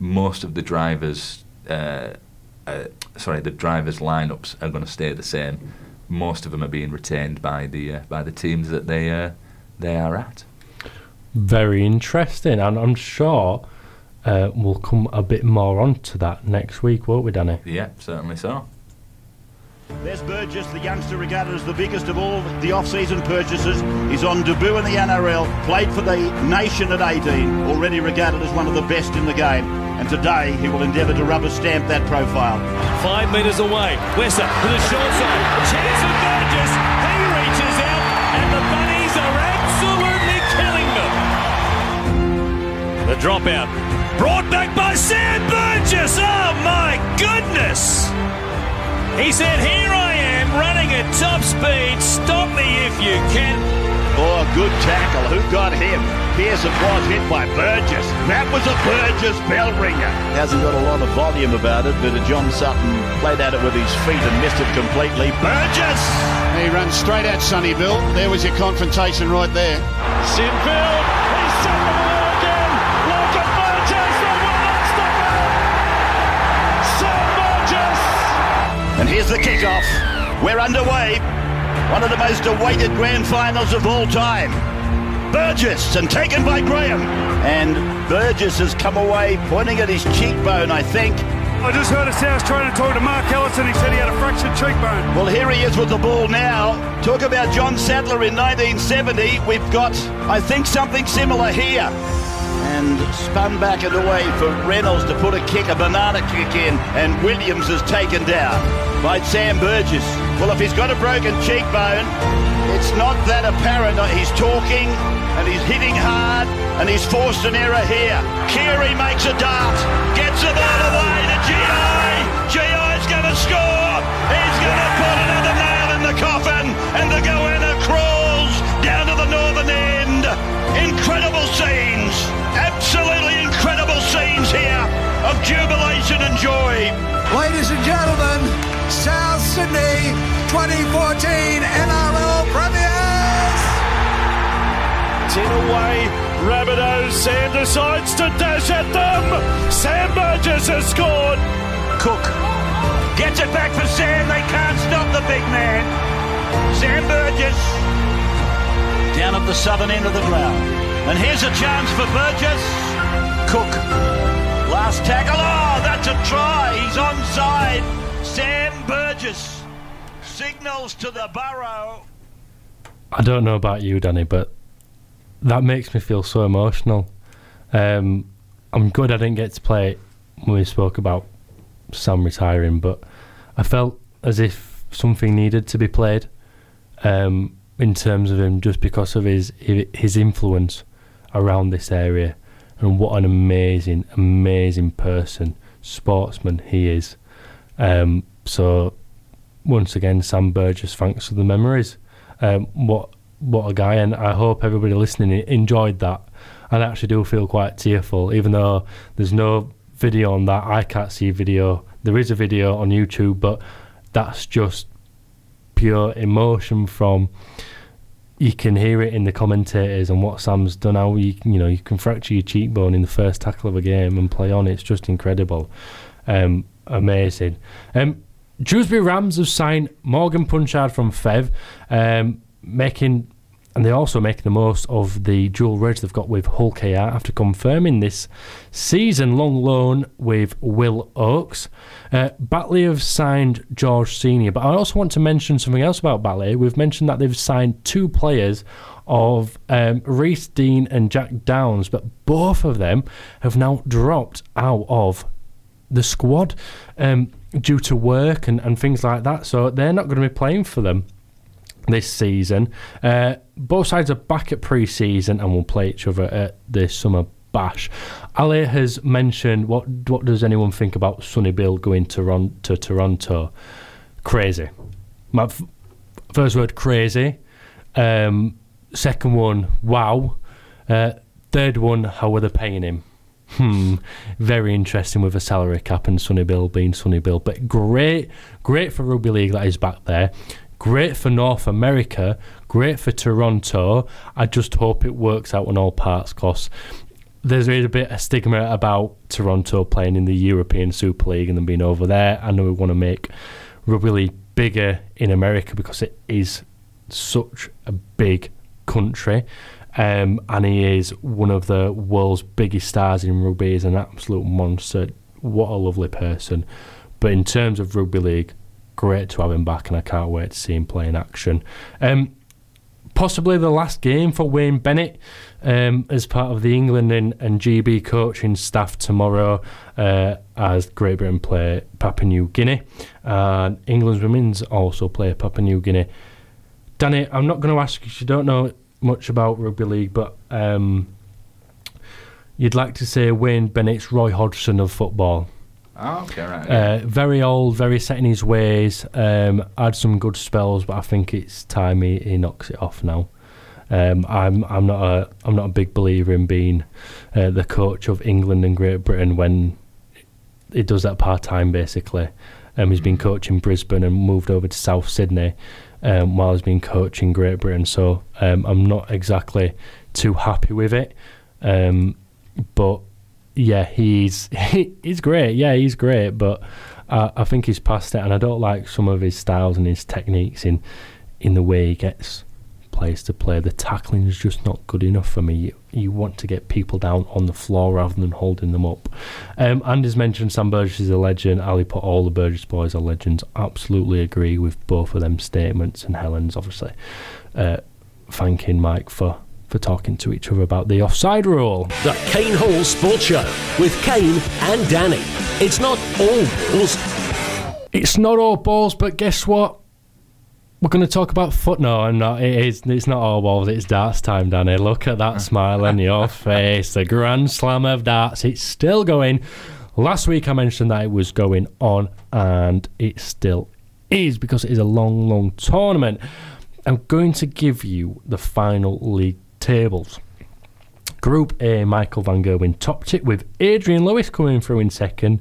Most of the drivers, the drivers' lineups are going to stay the same. Most of them are being retained by the teams that they are at. Very interesting, and I'm sure we'll come a bit more on to that next week, won't we, Danny? Yeah, certainly so. There's Burgess, the youngster regarded as the biggest of all the off-season purchases. He's on debut in the NRL, played for the nation at 18, already regarded as one of the best in the game. And today he will endeavour to rubber stamp that profile. 5 metres away, Wesser with a short side. Chance of Burgess, he reaches out and the Bunnies are absolutely killing them. The dropout, brought back by Sam Burgess, oh my goodness! He said, here I am, running at top speed, stop me if you can. Oh, good tackle, who got him? Pearson was hit by Burgess. That was a Burgess bell ringer. Hasn't got a lot of volume about it, but John Sutton played at it with his feet and missed it completely. Burgess! He runs straight at Sunnyville. There was your confrontation right there. Sunnyville, he's somewhere. And here's the kickoff. We're underway. One of the most awaited grand finals of all time. Burgess, and taken by Graham. And Burgess has come away pointing at his cheekbone, I think. I just heard a sound trying to talk to Mark Ellison. He said he had a fractured cheekbone. Well, here he is with the ball now. Talk about John Sadler in 1970. We've got, I think, something similar here. And spun back and away for Reynolds to put a banana kick in, and Williams is taken down by Sam Burgess. Well, if he's got a broken cheekbone, it's not that apparent. He's talking and he's hitting hard and he's forced an error here. Keary makes a dart, gets the ball away to G.I. G.I.'s going to score. He's going to put another nail in the coffin, and the goanna crawls down to the northern end. In scenes, absolutely incredible scenes here of jubilation and joy. Ladies and gentlemen, South Sydney 2014 NRL Premiers. 10 away, Rabideau, Sam decides to dash at them. Sam Burgess has scored. Cook gets it back for Sam, they can't stop the big man. Sam Burgess. Down at the southern end of the ground. And here's a chance for Burgess. Cook. Last tackle. Oh, that's a try. He's onside. Sam Burgess signals to the Burrow. I don't know about you, Danny, but that makes me feel so emotional. I'm good I didn't get to play it when we spoke about Sam retiring, but I felt as if something needed to be played. In terms of him, just because of his influence around this area, and what an amazing, amazing person, sportsman he is. So, once again, Sam Burgess, thanks for the memories. What a guy, and I hope everybody listening enjoyed that. I actually do feel quite tearful, even though there's no video on that. I can't see video. There is a video on YouTube, but that's just pure emotion from, you can hear it in the commentators and what Sam's done, how you can fracture your cheekbone in the first tackle of a game and play on. It's just incredible. Amazing. Shrewsbury Rams have signed Morgan Punchard from FEV, they also make the most of the dual reg they've got with Hull KR after confirming this season-long loan with Will Oakes. Batley have signed George Senior, but I also want to mention something else about Batley. We've mentioned that they've signed two players of Reece Dean and Jack Downs, but both of them have now dropped out of the squad due to work and things like that, so they're not going to be playing for them this season. Both sides are back at pre-season and will play each other at the summer bash. Ali has mentioned, what does anyone think about Sonny Bill going to Toronto? Crazy. My first word, crazy. Second one, wow. Third one, how are they paying him? Very interesting with a salary cap and Sonny Bill being Sonny Bill. But great for Rugby League that he's back there. Great for North America, great for Toronto. I just hope it works out on all parts, because there's a bit of stigma about Toronto playing in the European Super League and them being over there. I know we want to make rugby league bigger in America because it is such a big country, and he is one of the world's biggest stars in rugby. He's an absolute monster. What a lovely person. But in terms of rugby league, great to have him back, and I can't wait to see him play in action. Possibly the last game for Wayne Bennett as part of the England and GB coaching staff tomorrow, as Great Britain play Papua New Guinea, and England's women's also play Papua New Guinea. Danny, I'm not going to ask you, you don't know much about rugby league, but you'd like to say Wayne Bennett's Roy Hodgson of football. Oh, okay, right. Very old, very set in his ways. Had some good spells, but I think it's time he knocks it off now. I'm not a big believer in being the coach of England and Great Britain when he does that part time. Basically, he's been coaching Brisbane and moved over to South Sydney while he's been coaching Great Britain. So I'm not exactly too happy with it, but. Yeah, he's great. Yeah, he's great, but I think he's past it, and I don't like some of his styles and his techniques in the way he gets players to play. The tackling is just not good enough for me. You want to get people down on the floor rather than holding them up. And as mentioned, Sam Burgess is a legend. Ali put all the Burgess boys are legends. Absolutely agree with both of them statements, and Helen's obviously thanking Mike for talking to each other about the offside rule. The Kane Hall Sports Show with Kane and Danny. It's not all balls. It's not all balls, but guess what? We're going to talk about foot. No, I'm not. It's not all balls. It's darts time, Danny. Look at that smile on your face. The Grand Slam of darts. It's still going. Last week I mentioned that it was going on, and it still is, because it is a long, long tournament. I'm going to give you the final league tables. Group A, Michael Van Gerwen topped it with Adrian Lewis coming through in second,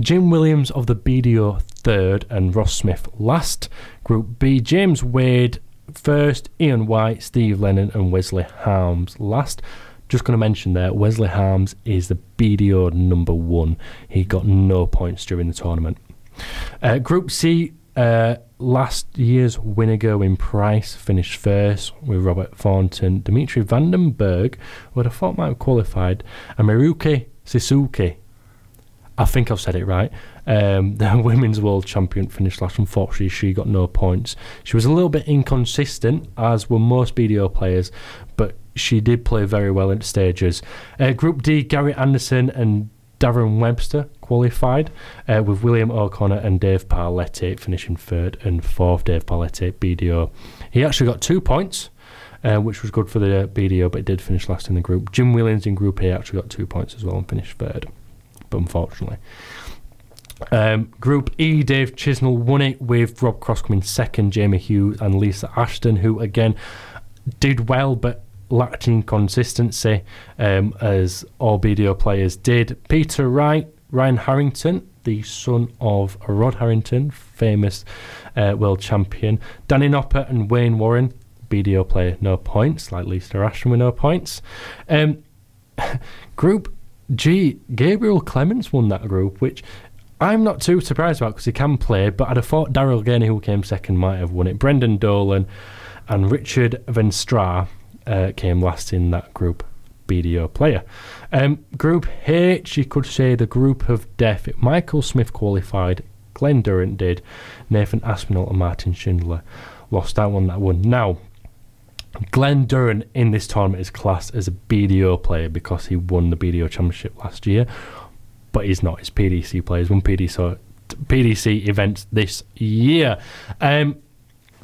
Jim Williams of the BDO third, and Ross Smith last. Group B, James Wade first, Ian White, Steve Lennon and Wesley Harms last. Just going to mention there, Wesley Harms is the BDO number one. He got no points during the tournament. Group C, last year's winner Gerwyn Price finished first with Robert Thornton, Dimitri Vandenberg, who I thought might have qualified, and Miruki Sisuke. I think I've said it right. The women's world champion finished last. Unfortunately, she got no points. She was a little bit inconsistent, as were most BDO players, but she did play very well in stages. Group D, Gary Anderson and Darren Webster qualified, with William O'Connor and Dave Parletti finishing third and fourth. Dave Parletti, BDO. He actually got 2 points, which was good for the BDO, but did finish last in the group. Jim Williams in Group A actually got 2 points as well and finished third, but unfortunately. Group E, Dave Chisnell won it with Rob Cross coming second, Jamie Hughes and Lisa Ashton, who again did well but lacked in consistency, as all BDO players did. Peter Wright, Ryan Harrington, the son of Rod Harrington, famous world champion, Danny Nopper and Wayne Warren, BDO player, no points, like Lisa Ashton with no points. Group G, Gabriel Clements won that group, which I'm not too surprised about because he can play, but I'd have thought Daryl Gurney, who came second, might have won it. Brendan Dolan and Richard Venstra came last in that group, BDO player. Group H, you could say the group of death. Michael Smith qualified, Glenn Durant did, Nathan Aspinall and Martin Schindler lost out on that one. Now, Glenn Durant in this tournament is classed as a BDO player because he won the BDO championship last year, but he's not. It's PDC players won PDC events this year.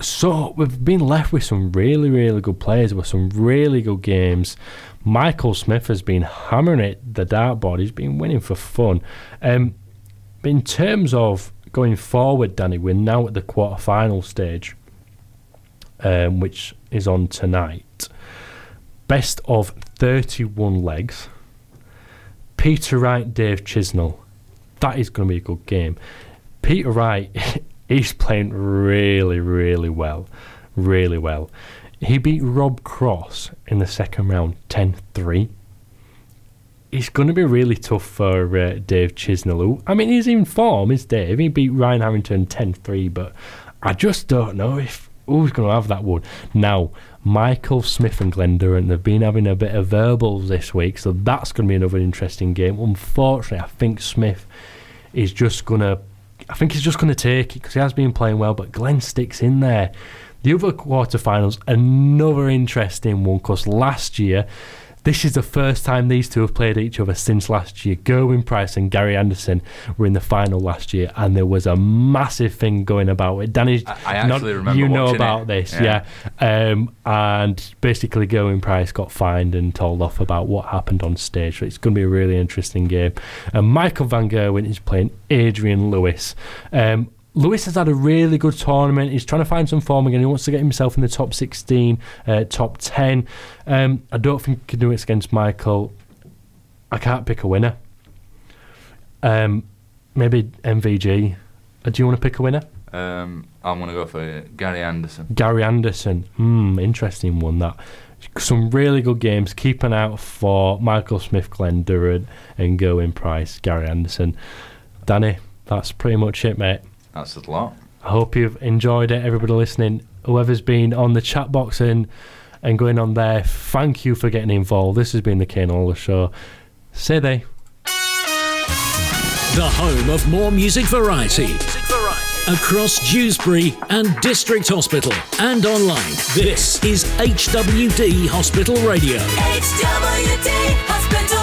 So we've been left with some really, really good players with some really good games. Michael Smith has been hammering it, the dartboard. He's been winning for fun. In terms of going forward, Danny, we're now at the quarterfinal stage, which is on tonight. Best of 31 legs. Peter Wright, Dave Chisnell. That is going to be a good game. Peter Wright, he's playing really, really well. Really well. He beat Rob Cross in the second round 10-3. It's going to be really tough for Dave Chisnell, who, I mean, he's in form, is Dave? He beat Ryan Harrington 10-3, but I just don't know if who's going to have that one. Now, Michael Smith and Glenn Durant, they've been having a bit of verbals this week, so that's going to be another interesting game. Unfortunately, I think Smith is just going to, I think he's just going to take it because he has been playing well, but Glenn sticks in there. The other quarterfinals, another interesting one, because last year, this is the first time these two have played each other since last year. Gerwyn Price and Gary Anderson were in the final last year, and there was a massive thing going about it. Danny, I actually remember you know about it. This, yeah. And basically, Gerwyn Price got fined and told off about what happened on stage. So it's going to be a really interesting game. And Michael Van Gerwen is playing Adrian Lewis. Lewis has had a really good tournament. He's trying to find some form again. He wants to get himself in the top 16, top 10. I don't think he can do it against Michael. I can't pick a winner. Maybe MVG. Do you want to pick a winner? I'm going to go for Gary Anderson. Gary Anderson. Interesting one, that. Some really good games. Keep an eye out for Michael Smith, Glenn Durant, and Gerwyn Price, Gary Anderson. Danny, that's pretty much it, mate. That's a lot. I hope you've enjoyed it, everybody listening. Whoever's been on the chat box and going on there, thank you for getting involved. This has been the Kane Hall Show. Say they. The home of more music variety. Across Dewsbury and District Hospital and online. This is HWD Hospital Radio. HWD Hospital.